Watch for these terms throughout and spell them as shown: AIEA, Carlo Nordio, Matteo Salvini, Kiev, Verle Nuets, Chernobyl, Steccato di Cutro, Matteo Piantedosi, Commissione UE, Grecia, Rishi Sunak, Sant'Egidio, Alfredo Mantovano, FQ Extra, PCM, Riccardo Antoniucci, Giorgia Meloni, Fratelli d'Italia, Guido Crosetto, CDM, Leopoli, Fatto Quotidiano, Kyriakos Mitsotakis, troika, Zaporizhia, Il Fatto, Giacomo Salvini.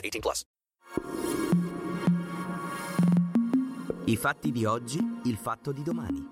18+. I fatti di oggi, il fatto di domani.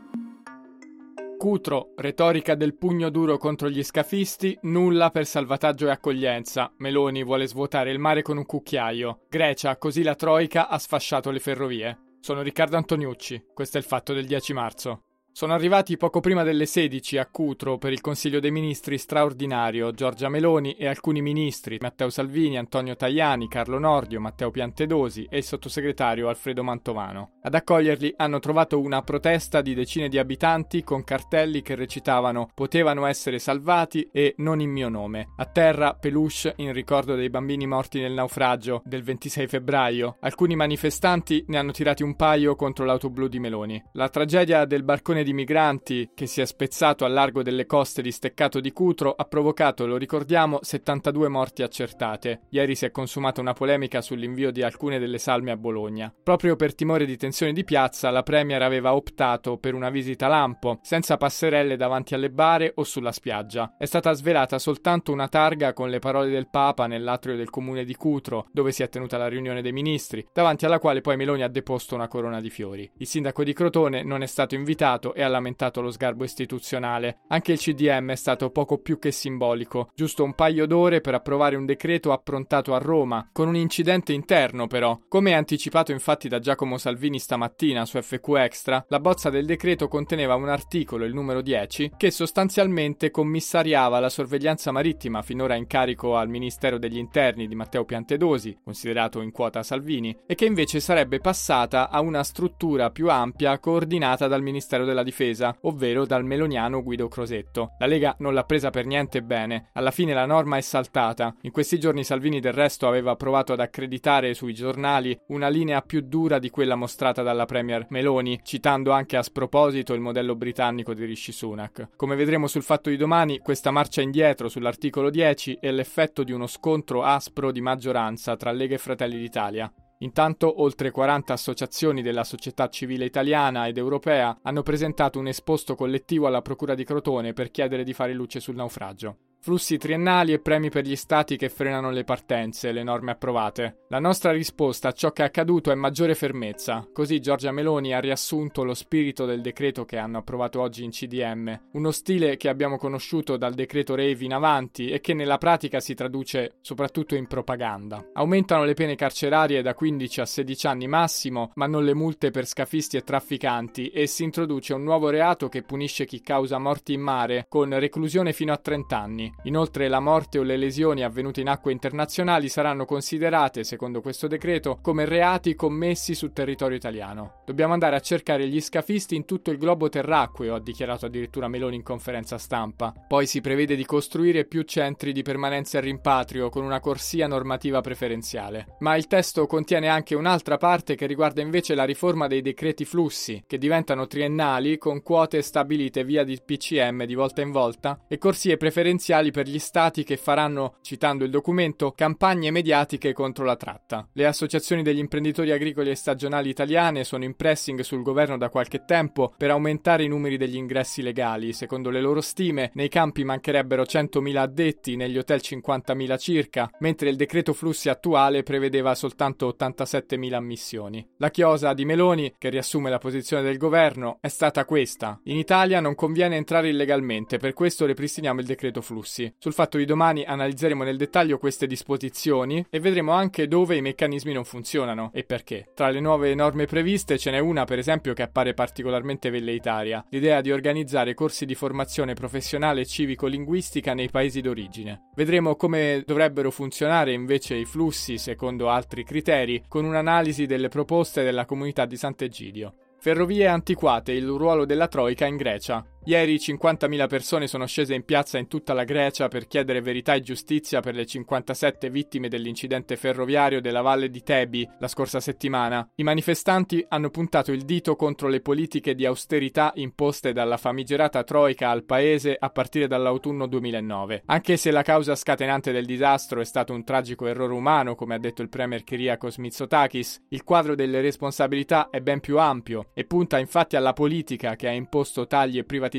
Cutro, retorica del pugno duro contro gli scafisti, nulla per salvataggio e accoglienza. Meloni vuole svuotare il mare con un cucchiaio. Grecia, così la troika ha sfasciato le ferrovie. Sono Riccardo Antoniucci, questo è il fatto del 10 marzo. Sono arrivati poco prima delle 16 a Cutro per il Consiglio dei Ministri straordinario Giorgia Meloni e alcuni ministri, Matteo Salvini, Antonio Tajani, Carlo Nordio, Matteo Piantedosi e il sottosegretario Alfredo Mantovano. Ad accoglierli hanno trovato una protesta di decine di abitanti con cartelli che recitavano «Potevano essere salvati» e «Non in mio nome». A terra, peluche in ricordo dei bambini morti nel naufragio del 26 febbraio. Alcuni manifestanti ne hanno tirati un paio contro l'auto blu di Meloni. La tragedia del barcone di migranti che si è spezzato al largo delle coste di Steccato di Cutro ha provocato, lo ricordiamo, 72 morti accertate. Ieri si è consumata una polemica sull'invio di alcune delle salme a Bologna. Proprio per timore di tensioni di piazza, la Premier aveva optato per una visita lampo, senza passerelle davanti alle bare o sulla spiaggia. È stata svelata soltanto una targa con le parole del Papa nell'atrio del comune di Cutro, dove si è tenuta la riunione dei ministri, davanti alla quale poi Meloni ha deposto una corona di fiori. Il sindaco di Crotone non è stato invitato e ha lamentato lo sgarbo istituzionale. Anche il CDM è stato poco più che simbolico, giusto un paio d'ore per approvare un decreto approntato a Roma, con un incidente interno però. Come anticipato infatti da Giacomo Salvini stamattina su FQ Extra, la bozza del decreto conteneva un articolo, il numero 10, che sostanzialmente commissariava la sorveglianza marittima finora in carico al Ministero degli Interni di Matteo Piantedosi, considerato in quota Salvini, e che invece sarebbe passata a una struttura più ampia coordinata dal Ministero della Difesa, ovvero dal meloniano Guido Crosetto. La Lega non l'ha presa per niente bene. Alla fine la norma è saltata. In questi giorni Salvini del resto aveva provato ad accreditare sui giornali una linea più dura di quella mostrata dalla Premier Meloni, citando anche a sproposito il modello britannico di Rishi Sunak. Come vedremo sul fatto di domani, questa marcia indietro sull'articolo 10 è l'effetto di uno scontro aspro di maggioranza tra Lega e Fratelli d'Italia. Intanto, oltre 40 associazioni della società civile italiana ed europea hanno presentato un esposto collettivo alla Procura di Crotone per chiedere di fare luce sul naufragio. Flussi triennali e premi per gli stati che frenano le partenze, le norme approvate. La nostra risposta a ciò che è accaduto è maggiore fermezza. Così Giorgia Meloni ha riassunto lo spirito del decreto che hanno approvato oggi in CDM. Uno stile che abbiamo conosciuto dal decreto Rave in avanti e che nella pratica si traduce soprattutto in propaganda. Aumentano le pene carcerarie da 15 a 16 anni massimo, ma non le multe per scafisti e trafficanti, e si introduce un nuovo reato che punisce chi causa morti in mare con reclusione fino a 30 anni. Inoltre la morte o le lesioni avvenute in acque internazionali saranno considerate, secondo questo decreto, come reati commessi sul territorio italiano. Dobbiamo andare a cercare gli scafisti in tutto il globo terracqueo, ha dichiarato addirittura Meloni in conferenza stampa. Poi si prevede di costruire più centri di permanenza e rimpatrio con una corsia normativa preferenziale. Ma il testo contiene anche un'altra parte che riguarda invece la riforma dei decreti flussi, che diventano triennali con quote stabilite via di PCM di volta in volta e corsie preferenziali per gli stati che faranno, citando il documento, campagne mediatiche contro la tratta. Le associazioni degli imprenditori agricoli e stagionali italiane sono in pressing sul governo da qualche tempo per aumentare i numeri degli ingressi legali. Secondo le loro stime, nei campi mancherebbero 100.000 addetti, negli hotel 50.000 circa, mentre il decreto flussi attuale prevedeva soltanto 87.000 ammissioni. La chiosa di Meloni, che riassume la posizione del governo, è stata questa: in Italia non conviene entrare illegalmente, per questo ripristiniamo il decreto flussi. russi. Sul Fatto di domani analizzeremo nel dettaglio queste disposizioni e vedremo anche dove i meccanismi non funzionano e perché. Tra le nuove norme previste ce n'è una, per esempio, che appare particolarmente velleitaria: l'idea di organizzare corsi di formazione professionale civico-linguistica nei paesi d'origine. Vedremo come dovrebbero funzionare invece i flussi secondo altri criteri, con un'analisi delle proposte della comunità di Sant'Egidio. Ferrovie antiquate, il ruolo della troika in Grecia. Ieri 50.000 persone sono scese in piazza in tutta la Grecia per chiedere verità e giustizia per le 57 vittime dell'incidente ferroviario della Valle di Tebi la scorsa settimana. I manifestanti hanno puntato il dito contro le politiche di austerità imposte dalla famigerata troika al paese a partire dall'autunno 2009. Anche se la causa scatenante del disastro è stato un tragico errore umano, come ha detto il premier Kyriakos Mitsotakis, il quadro delle responsabilità è ben più ampio e punta infatti alla politica che ha imposto tagli e privatizzazioni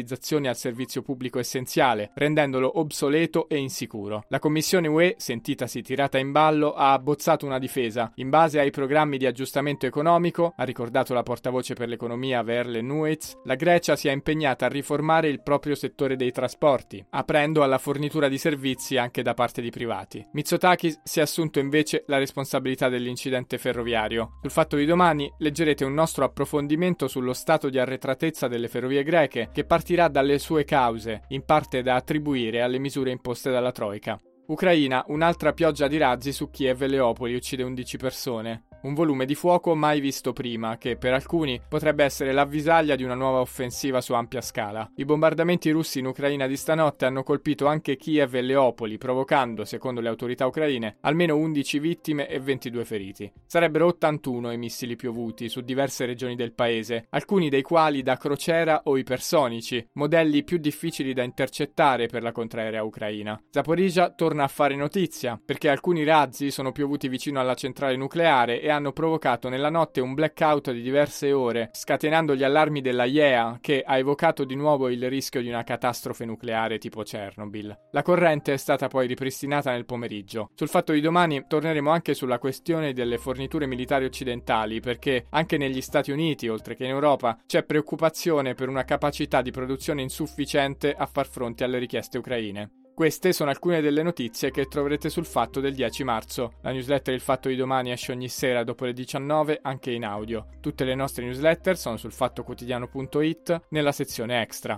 al servizio pubblico essenziale, rendendolo obsoleto e insicuro. La Commissione UE, sentitasi tirata in ballo, ha abbozzato una difesa. In base ai programmi di aggiustamento economico, ha ricordato la portavoce per l'economia Verle Nuets, la Grecia si è impegnata a riformare il proprio settore dei trasporti, aprendo alla fornitura di servizi anche da parte di privati. Mitsotakis si è assunto invece la responsabilità dell'incidente ferroviario. Sul Fatto di domani leggerete un nostro approfondimento sullo stato di arretratezza delle ferrovie greche, che partirà dalle sue cause, in parte da attribuire alle misure imposte dalla Troika. Ucraina, un'altra pioggia di razzi su Kiev e Leopoli, uccide 11 persone. Un volume di fuoco mai visto prima, che per alcuni potrebbe essere l'avvisaglia di una nuova offensiva su ampia scala. I bombardamenti russi in Ucraina di stanotte hanno colpito anche Kiev e Leopoli, provocando, secondo le autorità ucraine, almeno 11 vittime e 22 feriti. Sarebbero 81 i missili piovuti su diverse regioni del paese, alcuni dei quali da crociera o ipersonici, modelli più difficili da intercettare per la contraerea ucraina. Zaporizhia torna a fare notizia, perché alcuni razzi sono piovuti vicino alla centrale nucleare e hanno provocato nella notte un blackout di diverse ore, scatenando gli allarmi della AIEA, che ha evocato di nuovo il rischio di una catastrofe nucleare tipo Chernobyl. La corrente è stata poi ripristinata nel pomeriggio. Sul Fatto di domani torneremo anche sulla questione delle forniture militari occidentali, perché anche negli Stati Uniti, oltre che in Europa, c'è preoccupazione per una capacità di produzione insufficiente a far fronte alle richieste ucraine. Queste sono alcune delle notizie che troverete sul Fatto del 10 marzo. La newsletter Il Fatto di domani esce ogni sera dopo le 19, anche in audio. Tutte le nostre newsletter sono sul fattoquotidiano.it nella sezione Extra.